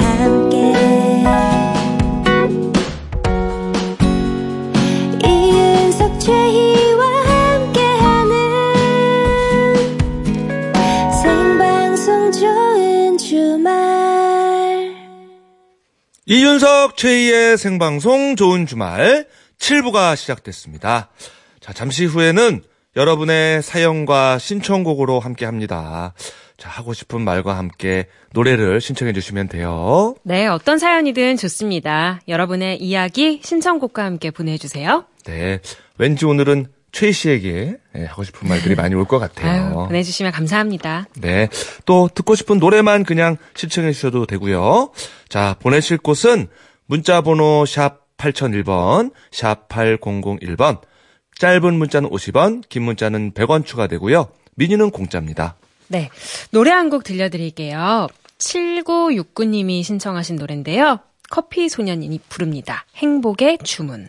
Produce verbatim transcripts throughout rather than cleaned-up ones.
함께 이윤석 최희 이윤석 최희의 생방송 좋은 주말 칠 부가 시작됐습니다. 자, 잠시 후에는 여러분의 사연과 신청곡으로 함께합니다. 자, 하고 싶은 말과 함께 노래를 신청해 주시면 돼요. 네, 어떤 사연이든 좋습니다. 여러분의 이야기, 신청곡과 함께 보내주세요. 네, 왠지 오늘은 최희 씨에게 하고 싶은 말들이 많이 올 것 같아요. 아유, 보내주시면 감사합니다. 네, 또 듣고 싶은 노래만 그냥 신청해 주셔도 되고요. 자, 보내실 곳은 문자번호 샵 팔공공일 번, 샵 팔공공일 번. 짧은 문자는 오십 원, 긴 문자는 백 원 추가되고요. 미니는 공짜입니다. 네, 노래 한 곡 들려드릴게요. 칠구육구 님이 신청하신 노래인데요. 커피 소년이 부릅니다. 행복의 주문.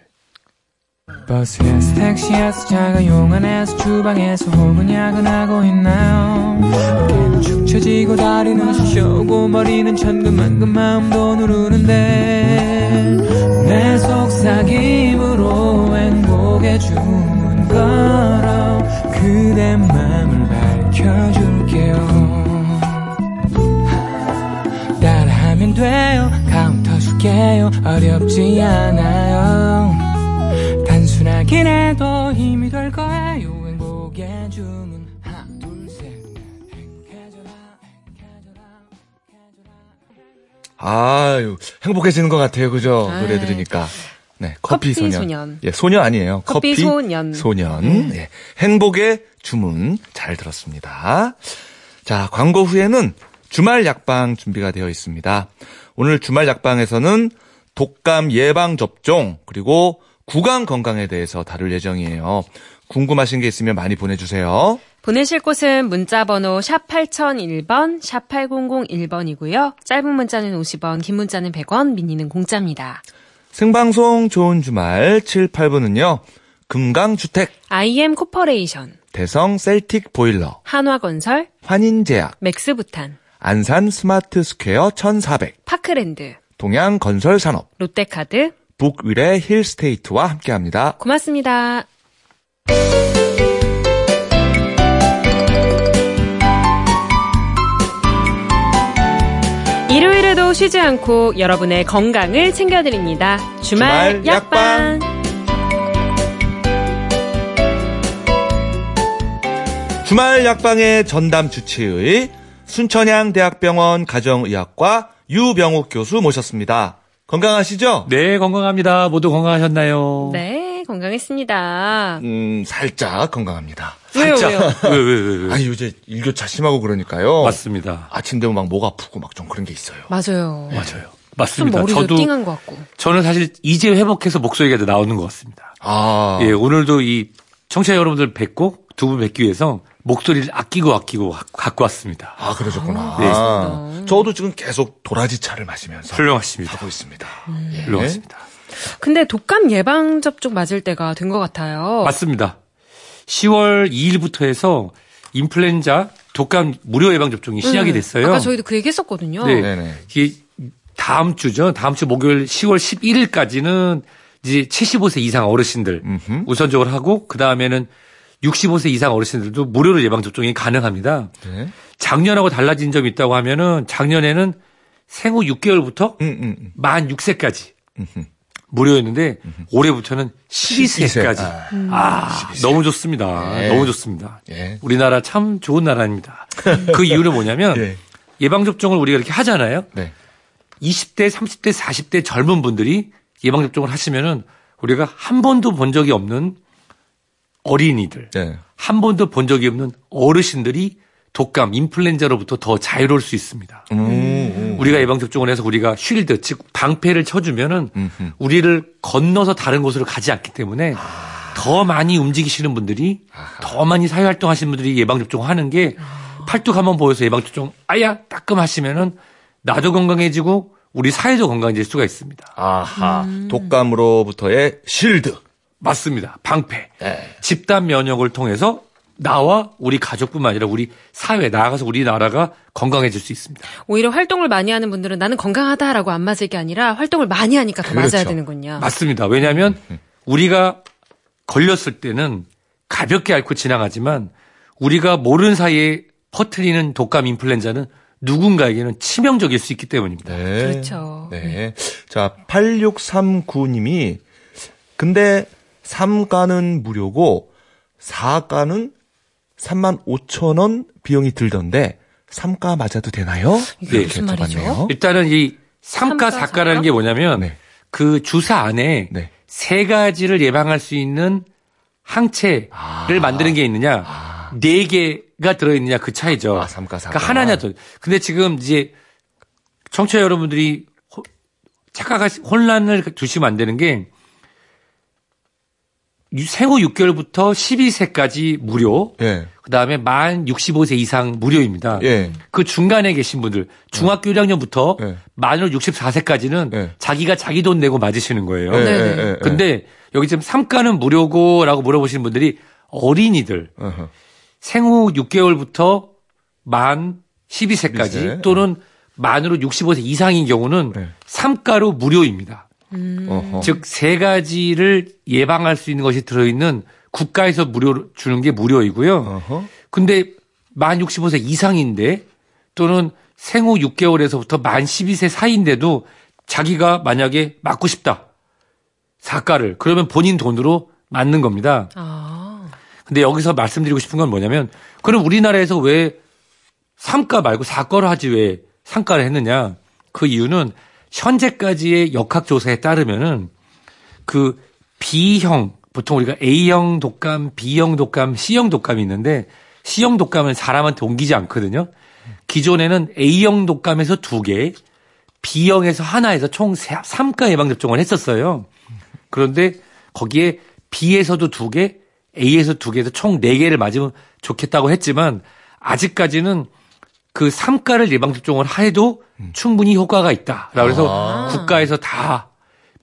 버스에서 택시에서 작은 용안에서 주방에서 혹은 야근하고 있나요? 어깨는 축 처지고 다리는 쑤셔오고 머리는 천근만근 마음도 누르는데 내 속삭임으로 행복의 주문 걸어 그대 마음을 밝혀줄게요. 따라하면 돼요. 카운터 줄게요. 어렵지 않아요. 단순하긴해도 힘이 될 거예요. 행복의 주문 하나 둘 셋 행복해져라 행복해져라 행복해져라. 아유, 행복해지는 것 같아요, 그죠? 아유. 노래 들으니까. 네, 커피, 커피 소년. 소년. 예, 소녀 아니에요. 커피, 커피 소년. 소년. 음. 예, 행복의 주문 잘 들었습니다. 자, 광고 후에는 주말 약방 준비가 되어 있습니다. 오늘 주말 약방에서는 독감 예방 접종 그리고 구강 건강에 대해서 다룰 예정이에요. 궁금하신 게 있으면 많이 보내주세요. 보내실 곳은 문자번호 샵 팔공공일 번, 샵 팔공공일 번이고요. 짧은 문자는 오십 원, 긴 문자는 백 원, 미니는 공짜입니다. 생방송 좋은 주말 칠, 팔 부는요. 금강주택, 아이엠코퍼레이션, 대성 셀틱 보일러, 한화건설, 환인제약, 맥스부탄, 안산스마트스케어 천사백, 파크랜드, 동양건설산업, 롯데카드, 북위례 힐스테이트와 함께합니다. 고맙습니다. 일요일에도 쉬지 않고 여러분의 건강을 챙겨드립니다. 주말, 주말 약방. 약방 주말 약방의 전담 주치의 순천향대학병원 가정의학과 유병욱 교수 모셨습니다. 건강하시죠? 네, 건강합니다. 모두 건강하셨나요? 네, 건강했습니다. 음, 살짝 건강합니다. 왜요? 왜요? 왜, 왜, 왜, 왜? 아니, 요새 일교차 심하고 그러니까요. 맞습니다. 아침 되면 막 목 아프고 막 좀 그런 게 있어요. 맞아요. 네. 맞아요. 맞습니다. 머리도 저도 띵한 것 같고. 저는 사실 이제 회복해서 목소리가 나오는 것 같습니다. 아. 예, 오늘도 이 청취자 여러분들 뵙고 두 분 뵙기 위해서 목소리를 아끼고 아끼고 갖고 왔습니다. 아, 그러셨구나. 네. 아, 저도 지금 계속 도라지 차를 마시면서 훌륭하십니다. 하고 있습니다. 음. 예. 훌륭하십니다. 근데 독감 예방 접종 맞을 때가 된 것 같아요. 맞습니다. 시월 이일부터 해서 인플루엔자 독감 무료 예방 접종이 시작이 됐어요. 음. 아까 저희도 그 얘기했었거든요. 네. 네네. 이게 다음 주죠. 다음 주 목요일 시월 십일일까지는 이제 칠십오 세 이상 어르신들 음흠. 우선적으로 하고 그 다음에는 육십오 세 이상 어르신들도 무료로 예방접종이 가능합니다. 네. 작년하고 달라진 점이 있다고 하면은 작년에는 생후 육 개월부터 음, 음. 만 육 세까지 음흠. 무료였는데 음흠. 올해부터는 십이 세까지. 아, 음. 아 십이 세. 너무 좋습니다. 네. 너무 좋습니다. 네. 우리나라 참 좋은 나라입니다. 그 이유는 뭐냐면 네. 예방접종을 우리가 이렇게 하잖아요. 네. 이십 대, 삼십 대, 사십 대 젊은 분들이 예방접종을 하시면은 우리가 한 번도 본 적이 없는 어린이들, 네. 한 번도 본 적이 없는 어르신들이 독감, 인플루엔자로부터 더 자유로울 수 있습니다. 음, 음. 우리가 예방접종을 해서 우리가 쉴드, 즉 방패를 쳐주면은 음흠. 우리를 건너서 다른 곳으로 가지 않기 때문에 아. 더 많이 움직이시는 분들이, 아하. 더 많이 사회활동하시는 분들이 예방접종을 하는 게 팔뚝 한번 보여서 예방접종 아야 따끔 하시면은 나도 건강해지고 우리 사회도 건강해질 수가 있습니다. 아하, 음. 독감으로부터의 실드. 맞습니다. 방패. 네. 집단 면역을 통해서 나와 우리 가족뿐만 아니라 우리 사회, 나아가서 우리나라가 건강해질 수 있습니다. 오히려 활동을 많이 하는 분들은 나는 건강하다라고 안 맞을 게 아니라 활동을 많이 하니까 더 그렇죠. 맞아야 되는군요. 맞습니다. 왜냐하면 우리가 걸렸을 때는 가볍게 앓고 지나가지만 우리가 모르는 사이에 퍼뜨리는 독감 인플루엔자는 누군가에게는 치명적일 수 있기 때문입니다. 네. 그렇죠. 네. 자, 팔육삼구 님이 근데 삼가는 무료고 사가는 삼만 오천 원 비용이 들던데 삼가 맞아도 되나요? 이게 네. 무슨 말이죠? 일단은 이 삼가, 사가라는 게 뭐냐면 네. 그 주사 안에 네. 세 가지를 예방할 수 있는 항체를 아. 만드는 게 있느냐 아. 네 개가 들어있느냐 그 차이죠. 아, 삼가, 사가. 그러니까 하나냐 또. 근데 지금 이제 청취자 여러분들이 착각할 혼란을 주시면 안 되는 게 생후 육 개월부터 열두 세까지 무료. 예. 그다음에 만 예순다섯 세 이상 무료입니다. 예. 그 중간에 계신 분들 중학교 예. 일 학년부터 예. 만으로 예순네 세까지는 예. 자기가 자기 돈 내고 맞으시는 거예요. 예. 예. 예. 근데 여기 지금 삼가는 무료고라고 물어보시는 분들이 어린이들 어허. 생후 육 개월부터 만 열두 세까지 또는 예. 만으로 예순다섯 세 이상인 경우는 예. 삼가로 무료입니다. 음. 즉 세 가지를 예방할 수 있는 것이 들어있는 국가에서 무료 주는 게 무료이고요. 어허. 근데 만 예순다섯 세 이상인데 또는 생후 육 개월에서부터 만 열두 세 사이인데도 자기가 만약에 맞고 싶다 사가를 그러면 본인 돈으로 맞는 겁니다. 아. 근데 여기서 말씀드리고 싶은 건 뭐냐면 그럼 우리나라에서 왜 삼가 말고 사가를 하지 왜 삼가를 했느냐 그 이유는 현재까지의 역학조사에 따르면은 그 B형, 보통 우리가 A형 독감, B형 독감, C형 독감이 있는데 C형 독감은 사람한테 옮기지 않거든요. 기존에는 A형 독감에서 두 개, B형에서 하나에서 총 삼가 예방접종을 했었어요. 그런데 거기에 B에서도 두 개, A에서 두 개에서 총 네 개를 맞으면 좋겠다고 했지만 아직까지는 그 삼가를 예방접종을 해도 충분히 효과가 있다. 그래서 아. 국가에서 다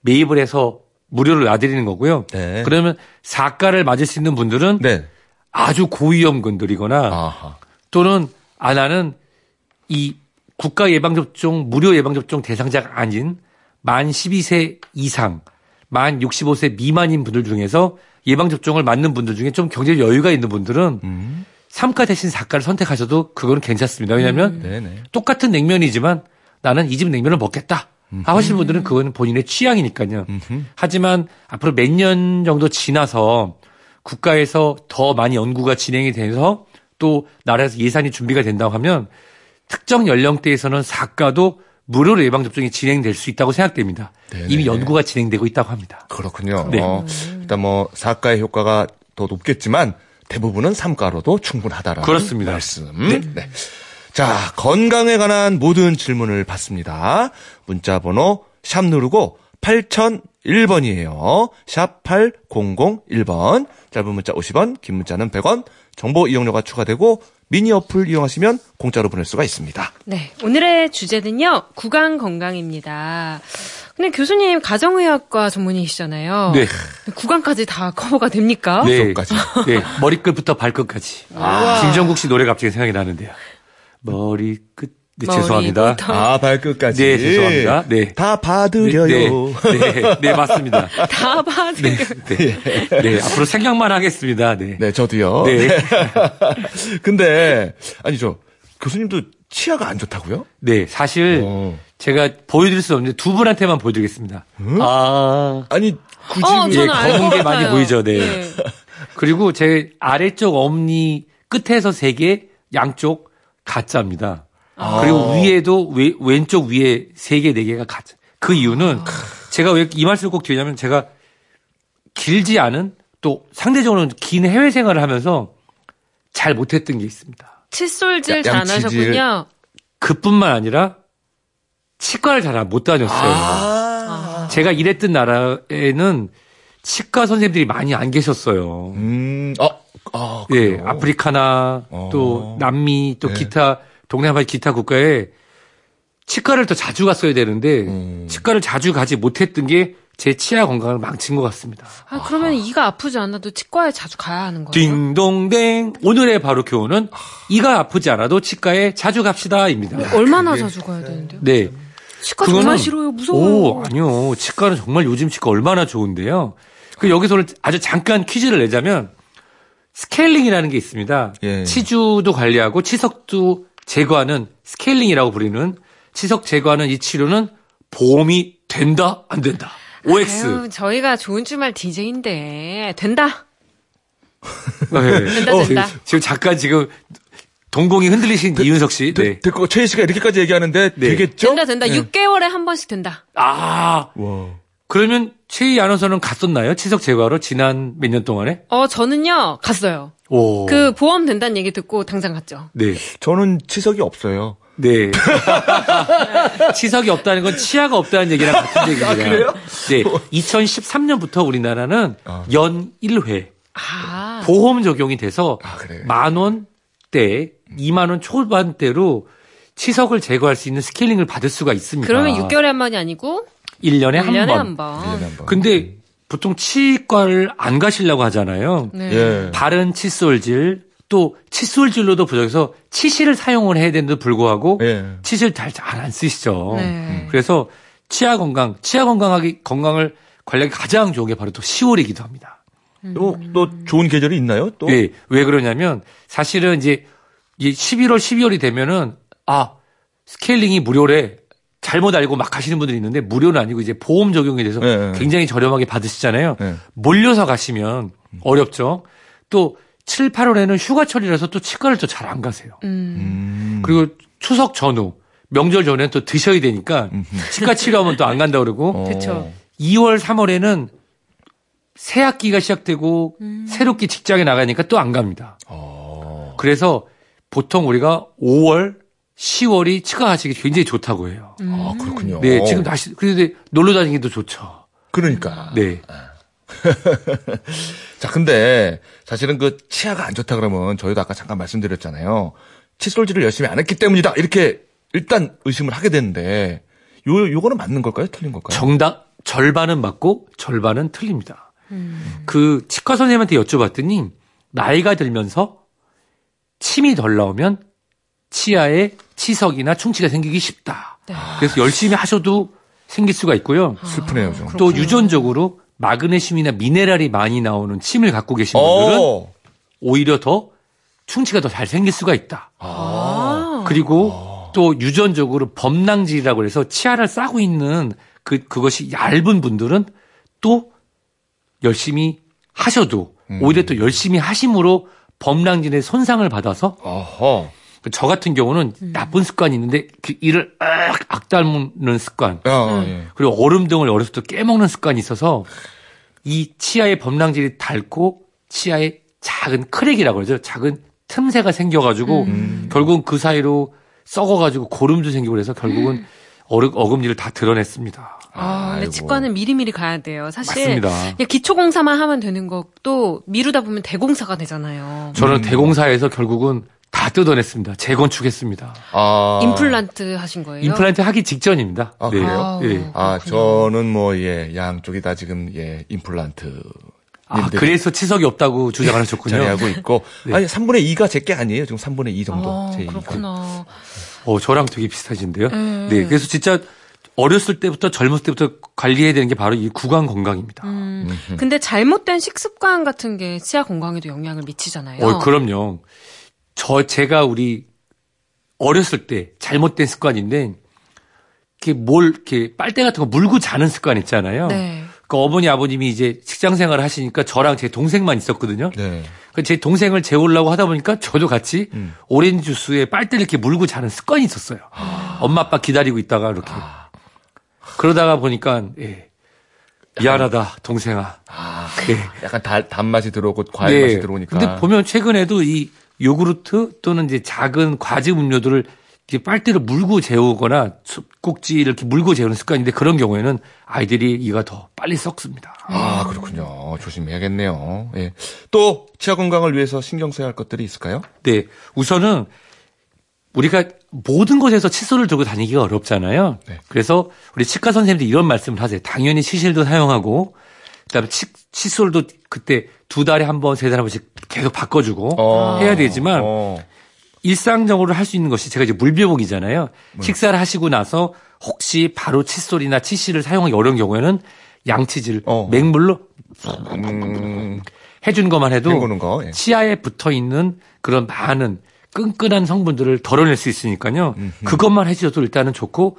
매입을 해서 무료로 놔드리는 거고요. 네. 그러면 사가를 맞을 수 있는 분들은 네. 아주 고위험군들이거나 아하. 또는 아 나는 이 국가 예방접종 무료 예방접종 대상자가 아닌 만 열두 세 이상 만 예순다섯 세 미만인 분들 중에서 예방접종을 맞는 분들 중에 좀 경제적 여유가 있는 분들은 음. 삼가 대신 사가를 선택하셔도 그거는 괜찮습니다. 왜냐하면 음, 똑같은 냉면이지만 나는 이 집 냉면을 먹겠다 하시는 분들은 그건 본인의 취향이니까요. 음흠. 하지만 앞으로 몇 년 정도 지나서 국가에서 더 많이 연구가 진행이 돼서 또 나라에서 예산이 준비가 된다고 하면 특정 연령대에서는 사가도 무료로 예방접종이 진행될 수 있다고 생각됩니다. 네네. 이미 연구가 진행되고 있다고 합니다. 그렇군요. 네. 어, 일단 뭐 사가의 효과가 더 높겠지만 대부분은 삼가로도 충분하다라는 그렇습니다. 말씀. 네. 네. 자, 건강에 관한 모든 질문을 받습니다. 문자 번호 샵 누르고 팔공공일 번이에요. 샵 팔공공일 번. 짧은 문자 오십 원, 긴 문자는 백 원. 정보 이용료가 추가되고 미니 어플 이용하시면 공짜로 보낼 수가 있습니다. 네, 오늘의 주제는요. 구강 건강입니다. 근데 교수님 가정의학과 전문의시잖아요. 네. 구강까지 다 커버가 됩니까? 네. 네. 머리끝부터 발끝까지. 아. 김정국 씨 노래가 갑자기 생각이 나는데요. 머리끝. 네, 죄송합니다. 아, 발끝까지. 네, 죄송합니다. 네. 다 받으려요. 네, 네, 네, 네 맞습니다. 다 받으려요. 네, 네, 네, 네, 앞으로 생각만 하겠습니다. 네, 네 저도요. 네. 근데 아니죠. 교수님도 치아가 안 좋다고요? 네, 사실 어. 제가 보여드릴 수 없는데 두 분한테만 보여드리겠습니다. 음? 아, 아니 굳이 어, 예, 검은 게 많이 보이죠. 네. 네. 그리고 제 아래쪽 엄니 끝에서 세 개, 양쪽 가짜입니다. 아. 그리고 위에도 왜, 왼쪽 위에 세 개, 네 개가 같아. 그 이유는 아. 제가 왜 이 말씀을 꼭 드리냐면 제가 길지 않은 또 상대적으로 긴 해외 생활을 하면서 잘 못했던 게 있습니다. 칫솔질 잘 안 하셨군요. 그뿐만 아니라 치과를 잘 못 다녔어요. 아. 제가 일했던 나라에는 치과 선생님들이 많이 안 계셨어요. 음, 어, 아, 예, 아프리카나 아. 또 남미 또 예. 기타 동남아 기타 국가에 치과를 더 자주 갔어야 되는데 음. 치과를 자주 가지 못했던 게 제 치아 건강을 망친 것 같습니다. 아, 그러면 아. 이가 아프지 않아도 치과에 자주 가야 하는 거예요? 딩동댕. 오늘의 바로 교훈은 아. 이가 아프지 않아도 치과에 자주 갑시다입니다. 아, 얼마나 그게. 자주 가야 되는데요? 네. 치과 그거는, 정말 싫어요. 무서워요. 오, 아니요. 치과는 정말 요즘 치과 얼마나 좋은데요. 그 여기서는 아주 잠깐 퀴즈를 내자면 스케일링이라는 게 있습니다. 예. 치주도 관리하고 치석도 제거하는 스케일링이라고 부르는 치석 제거하는 이 치료는 보험이 된다 안 된다. 오엑스. 아유, 저희가 좋은 주말 디제이인데 된다. 네. 된다 된다. 어, 지금 잠깐 지금 동공이 흔들리신 데, 이윤석 씨. 데, 네. 됐고 최희 씨가 이렇게까지 얘기하는데 네. 되겠죠? 된다 된다. 네. 육 개월에 한 번씩 된다. 아. 와. 그러면 최희 아나운서는 갔었나요? 치석 제거하러 지난 몇 년 동안에? 어, 저는요 갔어요. 오. 그 보험 된다는 얘기 듣고 당장 갔죠. 네. 저는 치석이 없어요. 네. 치석이 없다는 건 치아가 없다는 얘기랑 같은 얘기입니다. 아, 그래요? 네. 이천십삼 년부터 우리나라는 아. 연 일 회 아. 보험 적용이 돼서 아, 만 원대, 이만 원 초반대로 치석을 제거할 수 있는 스케일링을 받을 수가 있습니다. 그러면 육 개월에 한 번이 아니고 일 년에, 일 년에 한 번. 한 번. 일 년에 한 번. 근데 보통 치과를 안 가시려고 하잖아요. 네. 예. 바른 칫솔질 또 칫솔질로도 부족해서 치실을 사용을 해야 되는데도 불구하고 예. 치실 잘 안 쓰시죠. 네. 그래서 치아 건강, 치아 건강하기 건강을 관리하기 가장 좋은 게 바로 또 시월이기도 합니다. 음. 또, 또 좋은 계절이 있나요? 또 네. 왜 그러냐면 사실은 이제 십일월, 십이월이 되면은 아 스케일링이 무료래. 잘못 알고 막 가시는 분들이 있는데 무료는 아니고 이제 보험 적용이 돼서 네, 네. 굉장히 저렴하게 받으시잖아요. 네. 몰려서 가시면 어렵죠. 또 칠, 팔월에는 휴가철이라서 또 치과를 또 잘 안 가세요. 음. 그리고 추석 전후, 명절 전에는 또 드셔야 되니까 치과 치료하면 또 안 간다고 그러고 그쵸. 이월, 삼월에는 새 학기가 시작되고 음. 새롭게 직장에 나가니까 또 안 갑니다. 어. 그래서 보통 우리가 오월, 시월이 치과 가시기 굉장히 좋다고 해요. 음. 아, 그렇군요. 네, 지금 날씨, 그런데 놀러 다니기도 좋죠. 그러니까. 네. 자, 근데 사실은 그 치아가 안 좋다 그러면 저희도 아까 잠깐 말씀드렸잖아요. 칫솔질을 열심히 안 했기 때문이다. 이렇게 일단 의심을 하게 되는데 요, 요거는 맞는 걸까요? 틀린 걸까요? 정답, 절반은 맞고 절반은 틀립니다. 음. 그 치과 선생님한테 여쭤봤더니 나이가 들면서 침이 덜 나오면 치아에 치석이나 충치가 생기기 쉽다. 네. 그래서 열심히 하셔도 생길 수가 있고요. 아, 슬프네요. 좀. 또 그렇구나. 유전적으로 마그네슘이나 미네랄이 많이 나오는 침을 갖고 계신 분들은 오. 오히려 더 충치가 더 잘 생길 수가 있다. 아. 그리고 아. 또 유전적으로 범낭질이라고 해서 치아를 싸고 있는 그, 그것이 얇은 분들은 또 열심히 하셔도 음. 오히려 또 열심히 하심으로 범낭질의 손상을 받아서 어허. 저 같은 경우는 음. 나쁜 습관이 있는데 그 이를 악다무는 습관 아, 아, 예. 그리고 얼음 등을 어렸을 때 깨먹는 습관이 있어서 이 치아의 범랑질이 닳고 치아에 작은 크랙이라고 그러죠. 작은 틈새가 생겨가지고 음. 결국은 그 사이로 썩어가지고 고름도 생기고 그래서 결국은 음. 어르, 어금니를 다 드러냈습니다. 아, 근데 치과는 미리미리 가야 돼요. 사실 맞습니다. 기초공사만 하면 되는 것도 미루다 보면 대공사가 되잖아요. 저는 음. 대공사에서 결국은 다 뜯어냈습니다. 재건축했습니다. 아. 임플란트 하신 거예요? 임플란트 하기 직전입니다. 아, 네. 그래요? 네. 아, 저는 뭐, 예, 양쪽이 다 지금, 예, 임플란트. 아, 그래서 치석이 없다고 주장을 하셨군요. 전해하고 있고. 네. 아니, 삼분의 이가 제게 아니에요. 지금 삼분의 이 정도. 아, 제 그렇구나. 어, 저랑 되게 비슷하신데요. 음. 네. 그래서 진짜 어렸을 때부터 젊었을 때부터 관리해야 되는 게 바로 이 구강 건강입니다. 음. 근데 잘못된 식습관 같은 게 치아 건강에도 영향을 미치잖아요. 어, 그럼요. 저, 제가 우리 어렸을 때 잘못된 습관인데, 이렇게 뭘, 이렇게 빨대 같은 거 물고 자는 습관 있잖아요. 네. 그 어머니, 아버님이 이제 직장 생활을 하시니까 저랑 제 동생만 있었거든요. 네. 그 제 동생을 재우려고 하다 보니까 저도 같이 음. 오렌지 주스에 빨대를 이렇게 물고 자는 습관이 있었어요. 아. 엄마, 아빠 기다리고 있다가 이렇게. 아. 그러다가 보니까, 예. 미안하다, 동생아. 아. 예. 약간 달, 단맛이 들어오고 과일 네. 맛이 들어오니까. 근데 보면 최근에도 이 요구르트 또는 이제 작은 과즙 음료들을 이게 빨대를 물고 재우거나 꼭지를 이렇게 물고 재우는 습관인데 그런 경우에는 아이들이 이가 더 빨리 썩습니다. 아, 그렇군요. 조심해야겠네요. 예. 또 치아 건강을 위해서 신경 써야 할 것들이 있을까요? 네. 우선은 우리가 모든 곳에서 칫솔을 들고 다니기가 어렵잖아요. 네. 그래서 우리 치과 선생님들이 이런 말씀을 하세요. 당연히 시실도 사용하고 그다음에 치, 칫솔도 그때 두 달에 한 번, 세 달에 한 번씩 계속 바꿔주고 어. 해야 되지만 어. 일상적으로 할 수 있는 것이 제가 이제 물병목이잖아요. 음. 식사를 하시고 나서 혹시 바로 칫솔이나 치실을 사용하기 어려운 경우에는 양치질, 어. 맹물로 음. 해주는 것만 해도 거, 예. 치아에 붙어있는 그런 많은 끈끈한 성분들을 덜어낼 수 있으니까요. 음흠. 그것만 해주셔도 일단은 좋고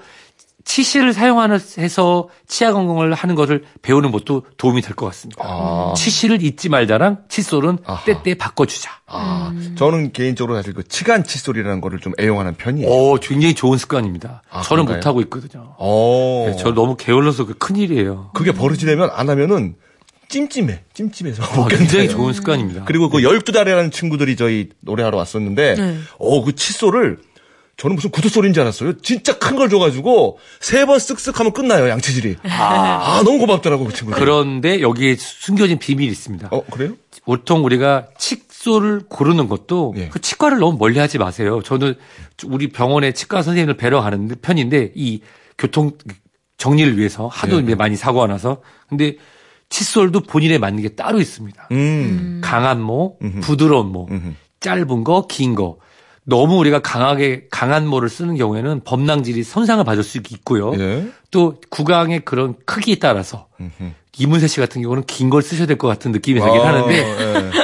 치실을 사용해서 치아 건강을 하는 것을 배우는 것도 도움이 될 것 같습니다. 아. 치실을 잊지 말자랑 칫솔은 아하. 때때 바꿔주자. 아. 음. 저는 개인적으로 사실 그 치간 칫솔이라는 거를 좀 애용하는 편이에요. 어, 굉장히 좋은 습관입니다. 아, 저는 못 하고 있거든요. 어. 네, 저 너무 게을러서 큰일이에요. 그게 버릇이 되면 안 하면은 찜찜해. 찜찜해서. 아, 굉장히 좋은 습관입니다. 그리고 그 열두 달이라는 친구들이 저희 노래하러 왔었는데 네. 어, 그 칫솔을 저는 무슨 구두 소리인 줄 알았어요. 진짜 큰 걸 줘가지고 세 번 쓱쓱 하면 끝나요, 양치질이. 아, 아 너무 고맙더라고, 그 친구들. 그런데 여기에 숨겨진 비밀이 있습니다. 어, 그래요? 보통 우리가 칫솔을 고르는 것도 예. 그 치과를 너무 멀리 하지 마세요. 저는 우리 병원에 치과 선생님을 뵈러 가는 편인데 이 교통 정리를 위해서 하도 예. 많이 사고가 나서. 근데 칫솔도 본인에 맞는 게 따로 있습니다. 음. 강한 모, 음흠. 부드러운 모, 음흠. 짧은 거, 긴 거. 너무 우리가 강하게 강한 모를 쓰는 경우에는 범낭질이 손상을 받을 수 있고요. 예. 또 구강의 그런 크기에 따라서 음흠. 이문세 씨 같은 경우는 긴 걸 쓰셔야 될 것 같은 느낌이 들긴 아, 하는데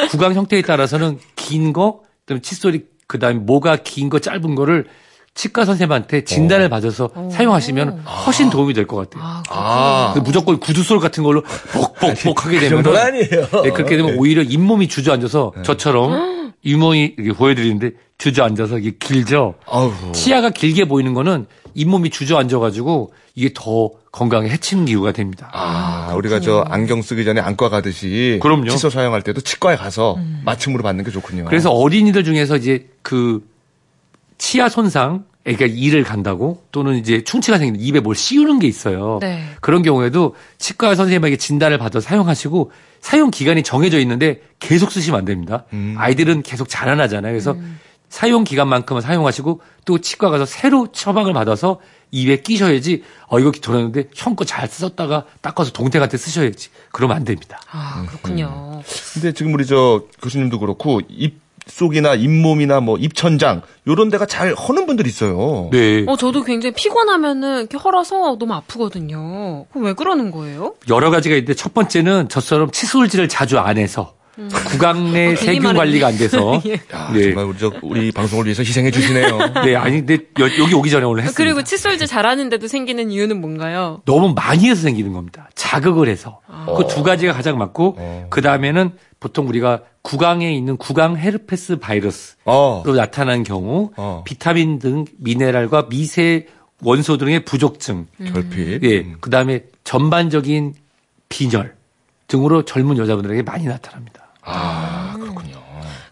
예. 구강 형태에 따라서는 긴 거, 그다음에 칫솔이 그다음에 모가 긴 거, 짧은 거를 치과 선생님한테 진단을 오. 받아서 오. 사용하시면 훨씬 도움이 될 것 같아요. 아, 아. 무조건 구두솔 같은 걸로 벅벅벅 하게 되면 그 아니에요. 네, 그렇게 되면 네. 오히려 잇몸이 주저앉아서 네. 저처럼 잇몸이 이렇게 보여드리는데 주저앉아서 이게 길죠. 아우. 치아가 길게 보이는 거는 잇몸이 주저앉아가지고 이게 더 건강에 해치는 이유가 됩니다. 아, 아 우리가 저 안경 쓰기 전에 안과 가듯이 그럼요. 칫솔 사용할 때도 치과에 가서 음. 맞춤으로 받는 게 좋군요. 그래서 어린이들 중에서 이제 그 치아 손상, 그러니까 이를 간다고 또는 이제 충치가 생기는 입에 뭘 씌우는 게 있어요. 네. 그런 경우에도 치과 선생님에게 진단을 받아 사용하시고 사용 기간이 정해져 있는데 계속 쓰시면 안 됩니다. 음. 아이들은 계속 자라나잖아요. 그래서 음. 사용 기간만큼은 사용하시고 또 치과 가서 새로 처방을 받아서 입에 끼셔야지 어 이거 돌았는데 형껏 잘 썼다가 닦아서 동태한테 쓰셔야지. 그러면 안 됩니다. 아 그렇군요. 음. 근데 지금 우리 저 교수님도 그렇고 입 속이나 잇몸이나 뭐 입천장 이런 데가 잘 허는 분들이 있어요. 네. 어 저도 굉장히 피곤하면은 이렇게 헐어서 너무 아프거든요. 그럼 왜 그러는 거예요? 여러 가지가 있는데 첫 번째는 저처럼 칫솔질을 자주 안 해서 음. 구강 내 세균 관리가 안 돼서. 예. 야, 네. 정말 우리, 저, 우리 방송을 위해서 희생해 주시네요. 네, 아니 근데 여, 여기 오기 전에 오늘 했습니다. 그리고 칫솔질 잘하는데도 생기는 이유는 뭔가요? 너무 많이 해서 생기는 겁니다. 자극을 해서. 아. 그 두 가지가 가장 맞고 어. 그 다음에는 보통 우리가 구강에 있는 구강 헤르페스 바이러스로 어. 나타난 경우 어. 비타민 등 미네랄과 미세 원소 등의 부족증, 결핍, 음. 예, 음. 그 다음에 전반적인 빈혈 등으로 젊은 여자분들에게 많이 나타납니다. 아 그렇군요.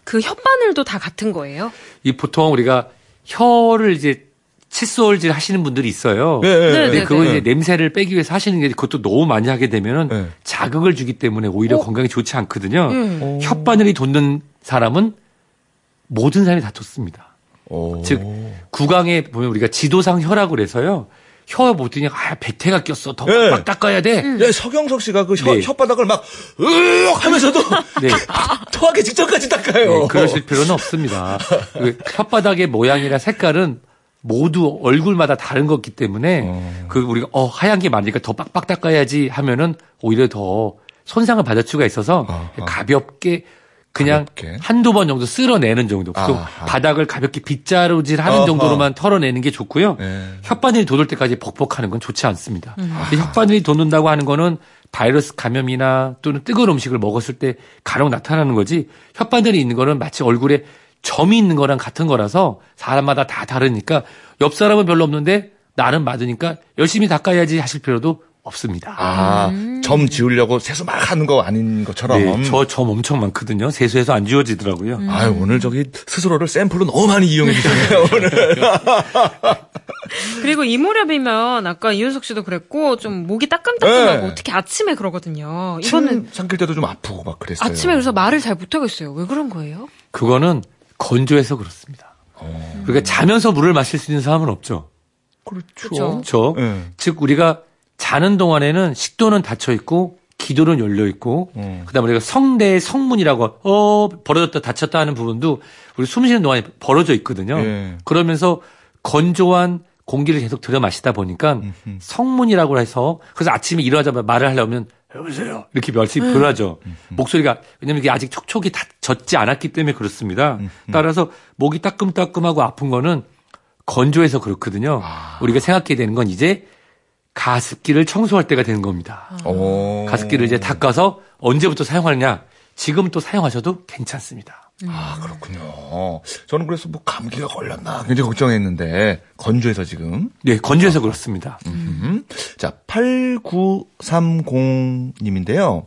그 혓바늘도 다 같은 거예요? 이 보통 우리가 혀를 이제 칫솔질 하시는 분들이 있어요. 네, 네, 근데 네, 그거 네. 이제 냄새를 빼기 위해서 하시는 게 그것도 너무 많이 하게 되면은 네. 자극을 주기 때문에 오히려 오? 건강에 좋지 않거든요. 음. 혓바늘이 돋는 사람은 모든 사람이 다 좋습니다. 오. 즉 구강에 보면 우리가 지도상 혀라고 해서요. 혀 보더니 아 배태가 꼈어. 더 네. 막 닦아야 돼. 음. 네, 서경석 씨가 그 혀, 네. 혓바닥을 막 으악 하면서도 네. 토하기 직전까지 닦아요. 네, 그러실 필요는 없습니다. 그 혓바닥의 모양이나 색깔은 모두 얼굴마다 다른 거기 때문에 어. 그 우리가 어 하얀 게 많으니까 더 빡빡 닦아야지 하면은 오히려 더 손상을 받을 수가 있어서 어, 어. 가볍게 그냥 가볍게. 한두 번 정도 쓸어내는 정도 아, 아. 바닥을 가볍게 빗자루질하는 어, 정도로만 어. 털어내는 게 좋고요. 네. 혓바늘이 돋을 때까지 벅벅하는 건 좋지 않습니다. 음. 아. 혓바늘이 돋는다고 하는 거는 바이러스 감염이나 또는 뜨거운 음식을 먹었을 때 간혹 나타나는 거지 혓바늘이 있는 거는 마치 얼굴에 점이 있는 거랑 같은 거라서 사람마다 다 다르니까 옆 사람은 별로 없는데 나는 맞으니까 열심히 닦아야지 하실 필요도 없습니다. 아, 음. 점 지우려고 세수 막 하는 거 아닌 것처럼. 네, 저 점 엄청 많거든요. 세수해서 안 지워지더라고요. 음. 아유, 오늘 저기 스스로를 샘플로 너무 많이 이용해 주셨네요, 오늘. 그리고 이 무렵이면 아까 이윤석 씨도 그랬고 좀 목이 따끔따끔하고 네. 특히 아침에 그러거든요. 이거는 삼킬 때도 좀 아프고 막 그랬어요. 아침에 그래서 말을 잘 못하겠어요. 왜 그런 거예요? 그거는 건조해서 그렇습니다. 음. 그러니까 자면서 물을 마실 수 있는 사람은 없죠. 그렇죠. 그렇죠. 네. 즉 우리가 자는 동안에는 식도는 닫혀 있고 기도는 열려 있고 음. 그다음에 우리가 성대의 성문이라고 어 벌어졌다 닫혔다 하는 부분도 우리 숨 쉬는 동안에 벌어져 있거든요. 예. 그러면서 건조한 공기를 계속 들여 마시다 보니까 음흠. 성문이라고 해서 그래서 아침에 일어나자마자 말을 하려면 여보세요 이렇게 말씀이 음. 변하죠. 음흠. 목소리가 왜냐하면 이게 아직 촉촉이 다 젖지 않았기 때문에 그렇습니다. 음흠. 따라서 목이 따끔따끔하고 아픈 거는 건조해서 그렇거든요. 아. 우리가 생각해야 되는 건 이제 가습기를 청소할 때가 되는 겁니다. 아. 가습기를 이제 닦아서 언제부터 사용하느냐. 지금 또 사용하셔도 괜찮습니다. 음. 아, 그렇군요. 저는 그래서 뭐 감기가 걸렸나 굉장히 걱정했는데 건조해서 지금. 네, 건조해서 아. 그렇습니다. 음. 자, 팔구삼공 님인데요.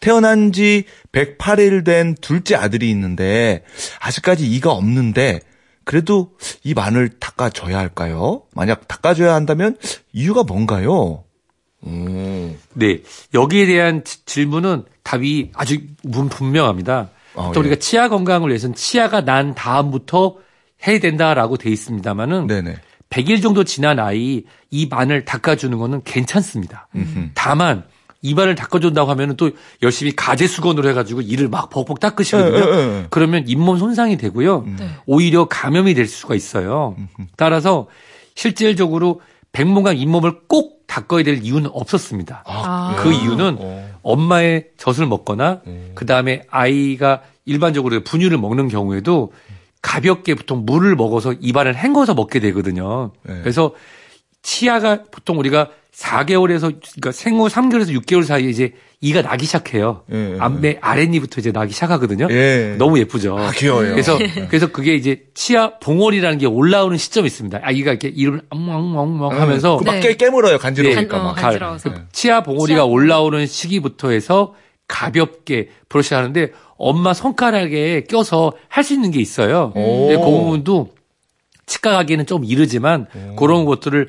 태어난 지 백팔 일 된 둘째 아들이 있는데 아직까지 이가 없는데 그래도 이 마늘 닦아줘야 할까요? 만약 닦아줘야 한다면 이유가 뭔가요? 음. 네, 여기에 대한 지, 질문은 답이 아주 분명합니다. 아, 또 예. 우리가 치아 건강을 위해서는 치아가 난 다음부터 해야 된다라고 돼 있습니다만은 네네. 백 일 정도 지난 아이 이 마늘 닦아주는 거는 괜찮습니다. 음흠. 다만 입안을 닦아준다고 하면은 또 열심히 가제 수건으로 해가지고 이를 막 벅벅 닦으시거든요. 에, 에, 에. 그러면 잇몸 손상이 되고요. 네. 오히려 감염이 될 수가 있어요. 음흠. 따라서 실질적으로 백몸과 잇몸을 꼭 닦아야 될 이유는 없었습니다. 아, 그 아. 이유는 어. 엄마의 젖을 먹거나 음. 그 다음에 아이가 일반적으로 분유를 먹는 경우에도 가볍게 보통 물을 먹어서 입안을 헹궈서 먹게 되거든요. 네. 그래서 치아가 보통 우리가 사 개월에서 그러니까 생후 삼 개월에서 육 개월 사이에 이제 이가 나기 시작해요. 예, 예, 앞에 아랫니부터 이제 나기 시작하거든요. 예, 예. 너무 예쁘죠. 아, 귀여워요. 그래서 그래서 그게 이제 치아 봉오리라는 게 올라오는 시점이 있습니다. 아기가 이렇게 이름을 엉엉엉엉 하면서 음, 막 네. 깨물어요. 간지러우니까 네. 막. 어, 간지러워서. 치아 봉오리가 치아... 올라오는 시기부터 해서 가볍게 브러시하는데 엄마 손가락에 껴서 할 수 있는 게 있어요. 근데 그 부분도 치과 가기에는 좀 이르지만 오. 그런 것들을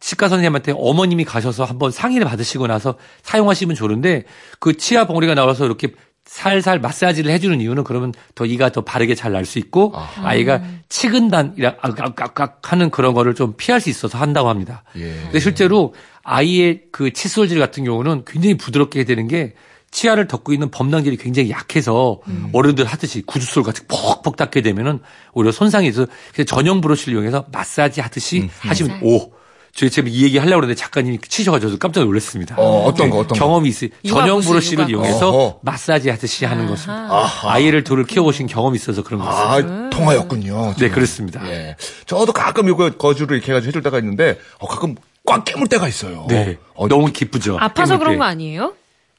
치과 선생님한테 어머님이 가셔서 한번 상의를 받으시고 나서 사용하시면 좋은데 그 치아 봉우리가 나와서 이렇게 살살 마사지를 해주는 이유는 그러면 더 이가 더 바르게 잘 날 수 있고 아하. 아이가 치근단이라 아깍아깍 하는 그런 거를 좀 피할 수 있어서 한다고 합니다. 예. 근데 실제로 아이의 그 칫솔질 같은 경우는 굉장히 부드럽게 되는 게 치아를 덮고 있는 범람질이 굉장히 약해서 음. 어른들 하듯이 구두솔 같이 퍽퍽 닦게 되면은 오히려 손상이 있어서 전용 브러쉬를 이용해서 마사지 하듯이 음. 하시면 오. 저희 지금 이 얘기 하려고 했는데 작가님이 치셔가지고 깜짝 놀랐습니다. 어, 어떤 거, 어떤 거. 경험이 있어요. 전용 브러쉬를 유가. 이용해서 어허. 마사지 하듯이 하는 아하. 것입니다. 아하. 아이를 둘을 키워보신 경험이 있어서 그런 것 같습니다. 아, 음. 통하였군요. 네, 그렇습니다. 예. 저도 가끔 요거 거주를 이렇게 해가지고 해줄 때가 있는데, 어, 가끔 꽉 깨물 때가 있어요. 네. 어, 너무 기쁘죠. 아파서 그런 거 아니에요?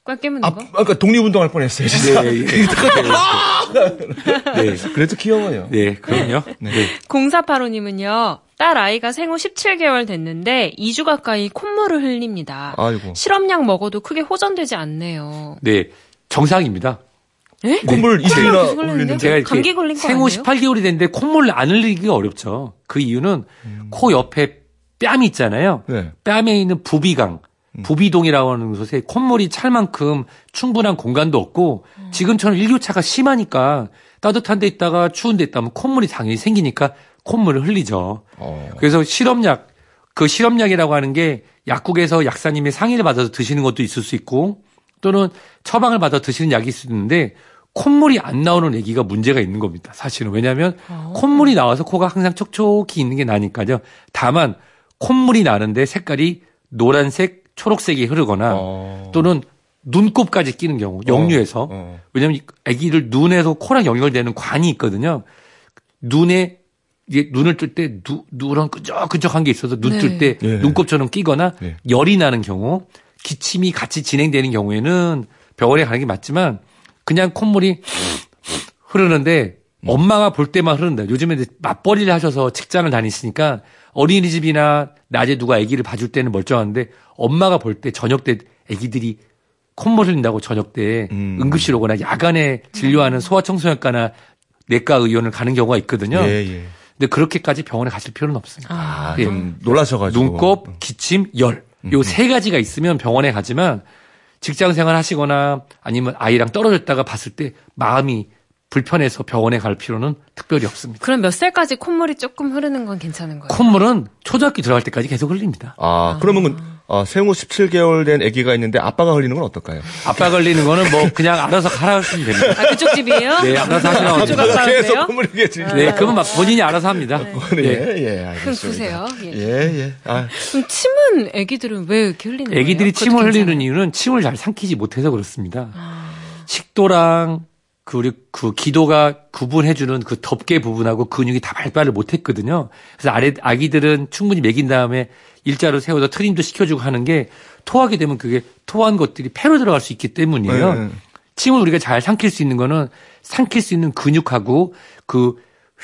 꽉 깨무는 아, 거? 아까 독립운동할 뻔했어요. 진짜. 네, 예. 네. 그래도 귀여워요. 네, 그럼요. 네. 네. 공사팔오 님은요. 딸 아이가 생후 십칠 개월 됐는데 이 주 가까이 콧물을 흘립니다. 아이고. 실험약 먹어도 크게 호전되지 않네요. 네, 정상입니다. 네? 콧물 이 주나 흘리는데 제가 이렇게 감기 걸린 거 생후 아니에요? 십팔 개월이 됐는데 콧물을 안 흘리기가 어렵죠. 그 이유는 음. 코 옆에 뺨이 있잖아요. 네. 뺨에 있는 부비강, 부비동이라고 하는 곳에 콧물이 찰 만큼 충분한 공간도 없고 음. 지금처럼 일교차가 심하니까 따뜻한 데 있다가 추운 데 있다면 콧물이 당연히 생기니까 콧물을 흘리죠. 어. 그래서 실험약, 그 실험약이라고 하는 게 약국에서 약사님이 상의를 받아서 드시는 것도 있을 수 있고 또는 처방을 받아 드시는 약이 있을 수 있는데 콧물이 안 나오는 애기가 문제가 있는 겁니다. 사실은. 왜냐하면 어. 콧물이 나와서 코가 항상 촉촉히 있는 게 나니까요. 다만 콧물이 나는데 색깔이 노란색, 초록색이 흐르거나 어. 또는 눈곱까지 끼는 경우, 역류에서. 어. 어. 왜냐하면 애기를 눈에서 코랑 연결되는 관이 있거든요. 눈에 이게 눈을 뜰 때 누런 끈적끈적한 게 있어서 눈 뜰 때 네. 눈곱처럼 끼거나 네. 열이 나는 경우, 기침이 같이 진행되는 경우에는 병원에 가는 게 맞지만 그냥 콧물이 흐르는데 엄마가 볼 때만 흐른다. 요즘에 이제 맞벌이를 하셔서 직장을 다니시니까 어린이집이나 낮에 누가 아기를 봐줄 때는 멀쩡한데 엄마가 볼 때 저녁 때 아기들이 콧물 흘린다고 저녁 때 음. 응급실 오거나 야간에 진료하는 소아청소년과나 내과 의원을 가는 경우가 있거든요. 예, 예. 근데 그렇게까지 병원에 가실 필요는 없습니다. 아, 예. 좀 놀라셔가지고. 눈곱, 기침, 열. 요 세 가지가 있으면 병원에 가지만 직장 생활 하시거나 아니면 아이랑 떨어졌다가 봤을 때 마음이 불편해서 병원에 갈 필요는 특별히 없습니다. 그럼 몇 살까지 콧물이 조금 흐르는 건 괜찮은 거예요? 콧물은 초등학교 들어갈 때까지 계속 흘립니다. 아, 아. 그러면 어, 생후 십칠 개월 된 아기가 있는데 아빠가 흘리는 건 어떨까요? 아빠가 흘리는 거는 뭐 그냥 알아서 하라 하시면 됩니다. 아, 그쪽 집이에요? 네, 알아서 하시라고 합니다. 계속 콧물이 흘리겠지. 네, 그건 막 본인이 알아서 합니다. 네. 예, 예, 알겠습니다. 그럼 보세요. 예, 예. 예. 아. 그럼 침은 아기들은 왜 이렇게 흘리는 거예요? 아기들이 침을 흘리는 괜찮아요. 이유는 침을 잘 삼키지 못해서 그렇습니다. 아. 식도랑 그, 그, 기도가 구분해주는 그 덮개 부분하고 근육이 다 발달을 못했거든요. 그래서 아래, 아기들은 충분히 먹인 다음에 일자로 세워서 트림도 시켜주고 하는 게 토하게 되면 그게 토한 것들이 폐로 들어갈 수 있기 때문이에요. 네. 침을 우리가 잘 삼킬 수 있는 거는 삼킬 수 있는 근육하고 그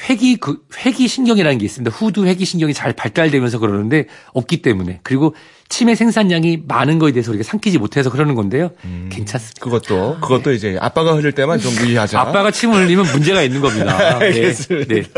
회기, 그 회기신경이라는 게 있습니다. 후두 회기신경이 잘 발달되면서 그러는데 없기 때문에. 그리고 침의 생산량이 많은 거에 대해서 우리가 삼키지 못해서 그러는 건데요. 음, 괜찮습니다. 그것도, 그것도 네. 이제 아빠가 흘릴 때만 좀 유의하자. 아빠가 침을 흘리면 문제가 있는 겁니다. 알겠습니다. 네. 네.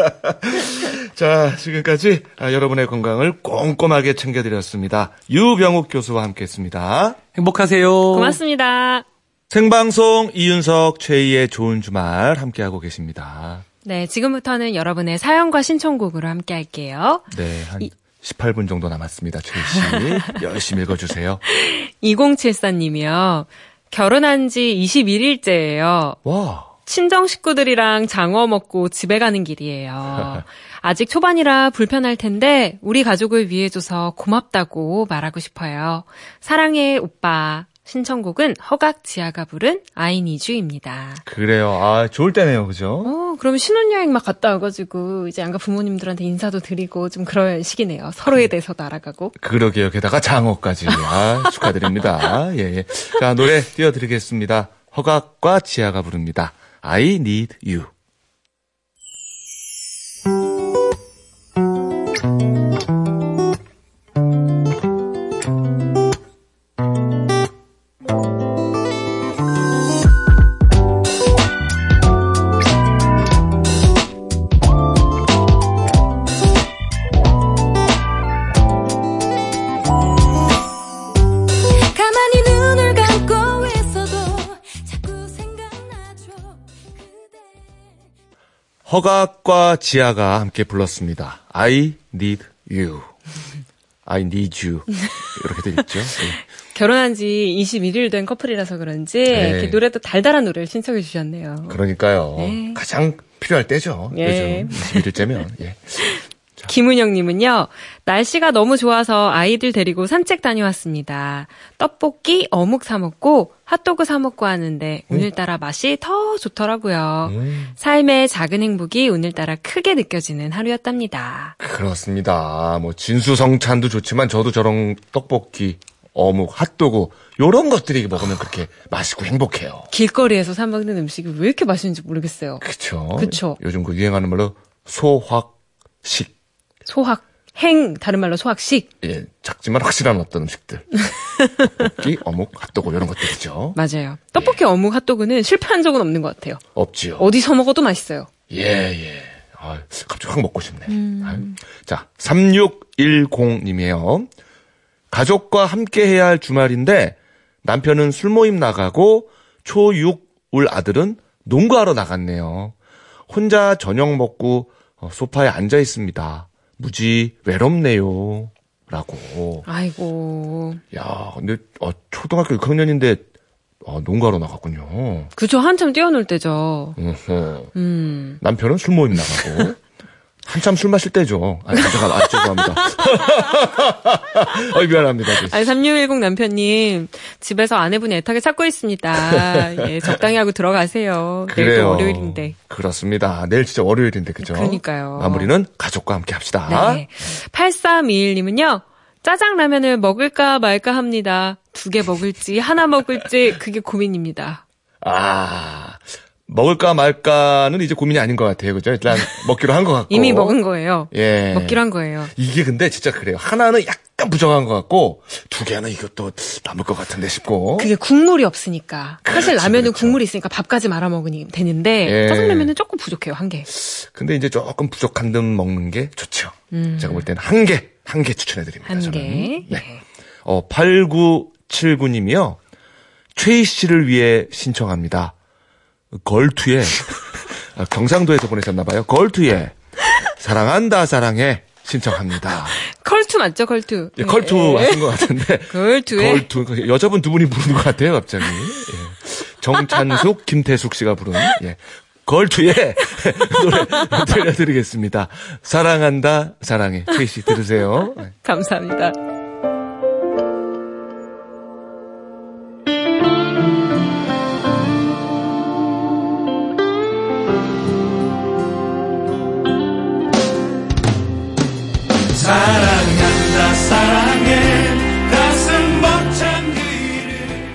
자, 지금까지 여러분의 건강을 꼼꼼하게 챙겨드렸습니다. 유병욱 교수와 함께 했습니다. 행복하세요. 고맙습니다. 생방송 이윤석 최희의 좋은 주말 함께하고 계십니다. 네, 지금부터는 여러분의 사연과 신청곡으로 함께 할게요. 네, 한 이, 십팔 분 정도 남았습니다. 최희 씨. 열심히 읽어주세요. 이공칠사 님이요. 결혼한 지 이십일 일째예요. 와. 친정 식구들이랑 장어 먹고 집에 가는 길이에요. 아직 초반이라 불편할 텐데 우리 가족을 위해줘서 고맙다고 말하고 싶어요. 사랑해, 오빠. 신청곡은 허각 지아가 부른 I need you입니다. 그래요. 아, 좋을 때네요. 그죠? 어, 그럼 신혼여행 막 갔다 와가지고 이제 양가 부모님들한테 인사도 드리고 좀 그런 시기네요. 서로에 대해서도 알아가고. 그러게요. 게다가 장어까지. 아, 축하드립니다. 예, 예. 자, 노래 띄워드리겠습니다. 허각과 지아가 부릅니다. I need you. 허각과 지아가 함께 불렀습니다. I need you. I need you. 이렇게 돼 있죠. 네. 결혼한 지 이십일 일 된 커플이라서 그런지 네. 이렇게 노래도 달달한 노래를 신청해 주셨네요. 그러니까요. 네. 가장 필요할 때죠. 네. 요즘 이십일 일째면. 예. 김은영님은요. 날씨가 너무 좋아서 아이들 데리고 산책 다녀왔습니다. 떡볶이, 어묵 사 먹고 핫도그 사 먹고 하는데 오늘따라 맛이 더 좋더라고요. 음. 삶의 작은 행복이 오늘따라 크게 느껴지는 하루였답니다. 그렇습니다. 뭐 진수성찬도 좋지만 저도 저런 떡볶이, 어묵, 핫도그 요런 것들이 먹으면 그렇게 맛있고 행복해요. 길거리에서 사 먹는 음식이 왜 이렇게 맛있는지 모르겠어요. 그렇죠. 그렇죠. 요즘 그 유행하는 말로 소확식. 소확, 행, 다른 말로 소확식. 예, 작지만 확실한 어떤 음식들. 떡볶이, 어묵, 핫도그 이런 것들이죠. 맞아요. 떡볶이, 예. 어묵, 핫도그는 실패한 적은 없는 것 같아요. 없지요. 어디서 먹어도 맛있어요. 예, 예. 아, 갑자기 확 먹고 싶네. 음. 자, 삼육일공 님이에요. 가족과 함께 해야 할 주말인데 남편은 술 모임 나가고 초육 울 아들은 농구하러 나갔네요. 혼자 저녁 먹고 소파에 앉아 있습니다. 무지 외롭네요. 라고. 아이고. 야, 근데, 어, 초등학교 육 학년인데, 어, 농가로 나갔군요. 그죠. 한참 뛰어놀 때죠. 음. 남편은 술 모임 나가고. 한참 술 마실 때죠. 아, 죄송합니다. 아, 죄송합니다. 어이, 미안합니다. 아니, 삼육일공 남편님, 집에서 아내분이 애타게 찾고 있습니다. 예, 적당히 하고 들어가세요. 내일도 월요일인데. 그렇습니다. 내일 진짜 월요일인데, 그죠? 그러니까요. 마무리는 가족과 함께 합시다. 네. 팔삼이일 님은요, 짜장라면을 먹을까 말까 합니다. 두 개 먹을지, 하나 먹을지, 그게 고민입니다. 아. 먹을까 말까는 이제 고민이 아닌 것 같아요. 그죠? 일단 먹기로 한 것 같고. 이미 먹은 거예요. 예. 먹기로 한 거예요. 이게 근데 진짜 그래요. 하나는 약간 부정한 것 같고, 두 개는 이것도 남을 것 같은데 싶고. 그게 국물이 없으니까. 그렇지, 사실 라면은 그렇죠. 국물이 있으니까 밥까지 말아 먹으면 되는데, 예. 짜장라면은 조금 부족해요. 한 개. 근데 이제 조금 부족한 듯 먹는 게 좋죠. 음. 제가 볼 때는 한 개, 한 개 추천해드립니다. 한 저는. 개. 네. 예. 어, 팔구칠구 님이요. 최희 씨를 위해 신청합니다. 걸투에 아, 경상도에서 보내셨나봐요. 걸투에 사랑한다 사랑해 신청합니다. 걸투 맞죠? 걸투. 예, 걸투 하신 것 같은데. 걸투에. 걸투. 여자분 두 분이 부르는 것 같아요. 갑자기. 예. 정찬숙 김태숙 씨가 부르는 예. 걸투에 노래 들려드리겠습니다. 사랑한다 사랑해. 최희 씨 들으세요. 감사합니다. 사랑한다 사랑해 가슴 벅찬 그이를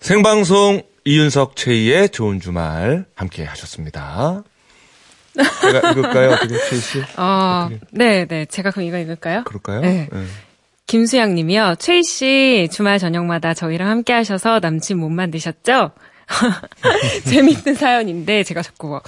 생방송 이윤석 최희의 좋은 주말 함께 하셨습니다. 제가 읽을까요? 어떻게 최희 씨? 어, 어떻게? 네네 제가 그럼 이거 읽을까요? 그럴까요? 네. 네. 김수양 님이요. 최희 씨 주말 저녁마다 저희랑 함께 하셔서 남친 못 만드셨죠? 재밌는 사연인데 제가 자꾸 어,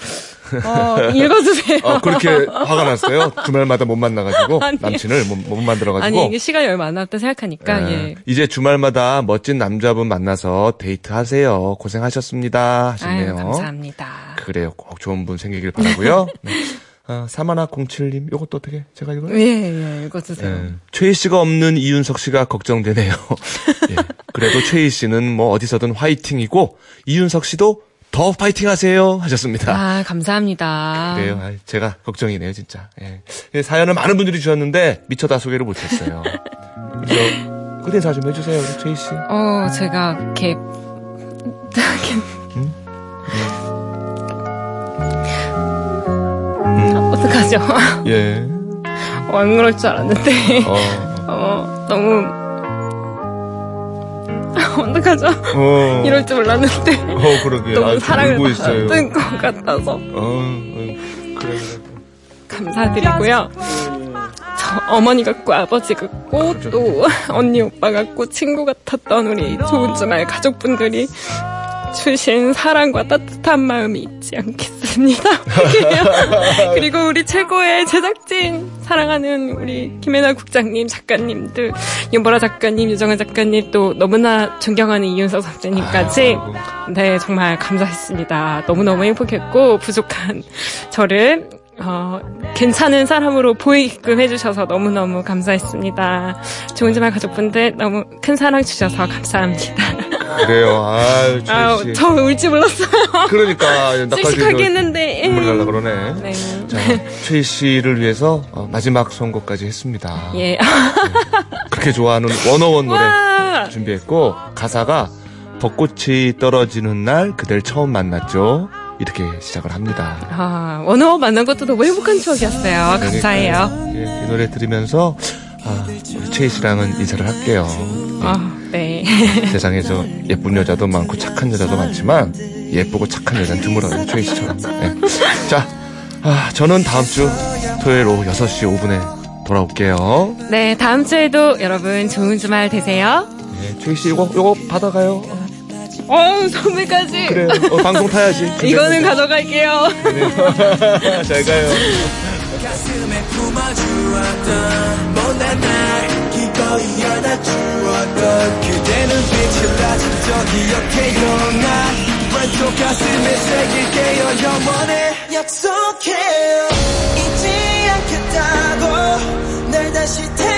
읽어주세요. 어, 그렇게 화가 났어요? 주말마다 못 만나가지고 남친을 못, 못 만들어가지고. 아니 이게 시간이 얼마 안 남았다 생각하니까. 예. 예. 이제 주말마다 멋진 남자분 만나서 데이트하세요. 고생하셨습니다. 하시네요. 아유, 감사합니다. 그래요. 꼭 좋은 분 생기길 바라고요. 네. 아, 삼일공칠 님 요것도 어떻게 제가 읽어요? 예예 예, 읽어주세요. 예. 최희 씨가 없는 이윤석 씨가 걱정되네요. 예. 그래도 최희 씨는 뭐 어디서든 화이팅이고 이윤석 씨도 더 파이팅하세요 하셨습니다. 아 감사합니다. 그래요. 아, 제가 걱정이네요 진짜. 예. 사연을 많은 분들이 주셨는데 미처 다 소개를 못했어요. 그때 인사 좀 해주세요 우리 최희 씨. 어 제가 이렇게 음? 어떡하죠? 예. 어, 안 그럴 줄 알았는데. 어. 어, 너무. 어떡하죠? 어. 이럴 줄 몰랐는데. 어, 그러게요. 너무 아, 사랑을 받은 것 같아서. 어, 어. 그래. 감사드리고요. 저 어머니 같고 아버지 같고 아, 또 언니 오빠 같고 친구 같았던 우리 좋은 주말 가족분들이 주신 사랑과 따뜻한 마음이 잊지 않겠습니다. 그리고 우리 최고의 제작진 사랑하는 우리 김혜나 국장님, 작가님들, 윤보라 작가님, 유정은 작가님, 또 너무나 존경하는 이윤석 선생님까지 네 정말 감사했습니다. 너무너무 행복했고 부족한 저를 어, 괜찮은 사람으로 보이게끔 해주셔서 너무너무 감사했습니다. 좋은 주말 가족분들 너무 큰 사랑 주셔서 감사합니다. 그래요. 아유, 아유, 저 울지 몰랐어요. 그러니까 씩씩하게 했는데 눈물 날라 그러네. 네. 자, 최희 씨를 위해서 마지막 선곡까지 했습니다. 예. 네. 그렇게 좋아하는 워너원 노래 와! 준비했고 가사가 벚꽃이 떨어지는 날 그댈 처음 만났죠. 이렇게 시작을 합니다. 아, 워너원 만난 것도 너무 행복한 추억이었어요. 그러니까요. 감사해요. 예, 이 노래 들으면서 아, 우리 최희 씨랑은 인사를 할게요. 아, 네. 세상에서 예쁜 여자도 많고 착한 여자도 많지만 예쁘고 착한 여자는 드물어요. 최희 씨처럼. 네. 자, 아, 저는 다음 주 토요일 오후 여섯 시 오 분에 돌아올게요. 네, 다음 주에도 여러분 좋은 주말 되세요. 네, 최희 씨 이거 이거 받아가요. 어, 선물까지. 그래, 어, 방송 타야지. 이거는 근데. 가져갈게요. 네. 잘 가요. 가슴에 품어주었던 못난 날 기꺼이 안아주었던 그대 눈빛을 아직도 기억해요 난 왼쪽 가슴에 새길게요 영원히 약속해요 잊지 않겠다고 날 다시 태워주세요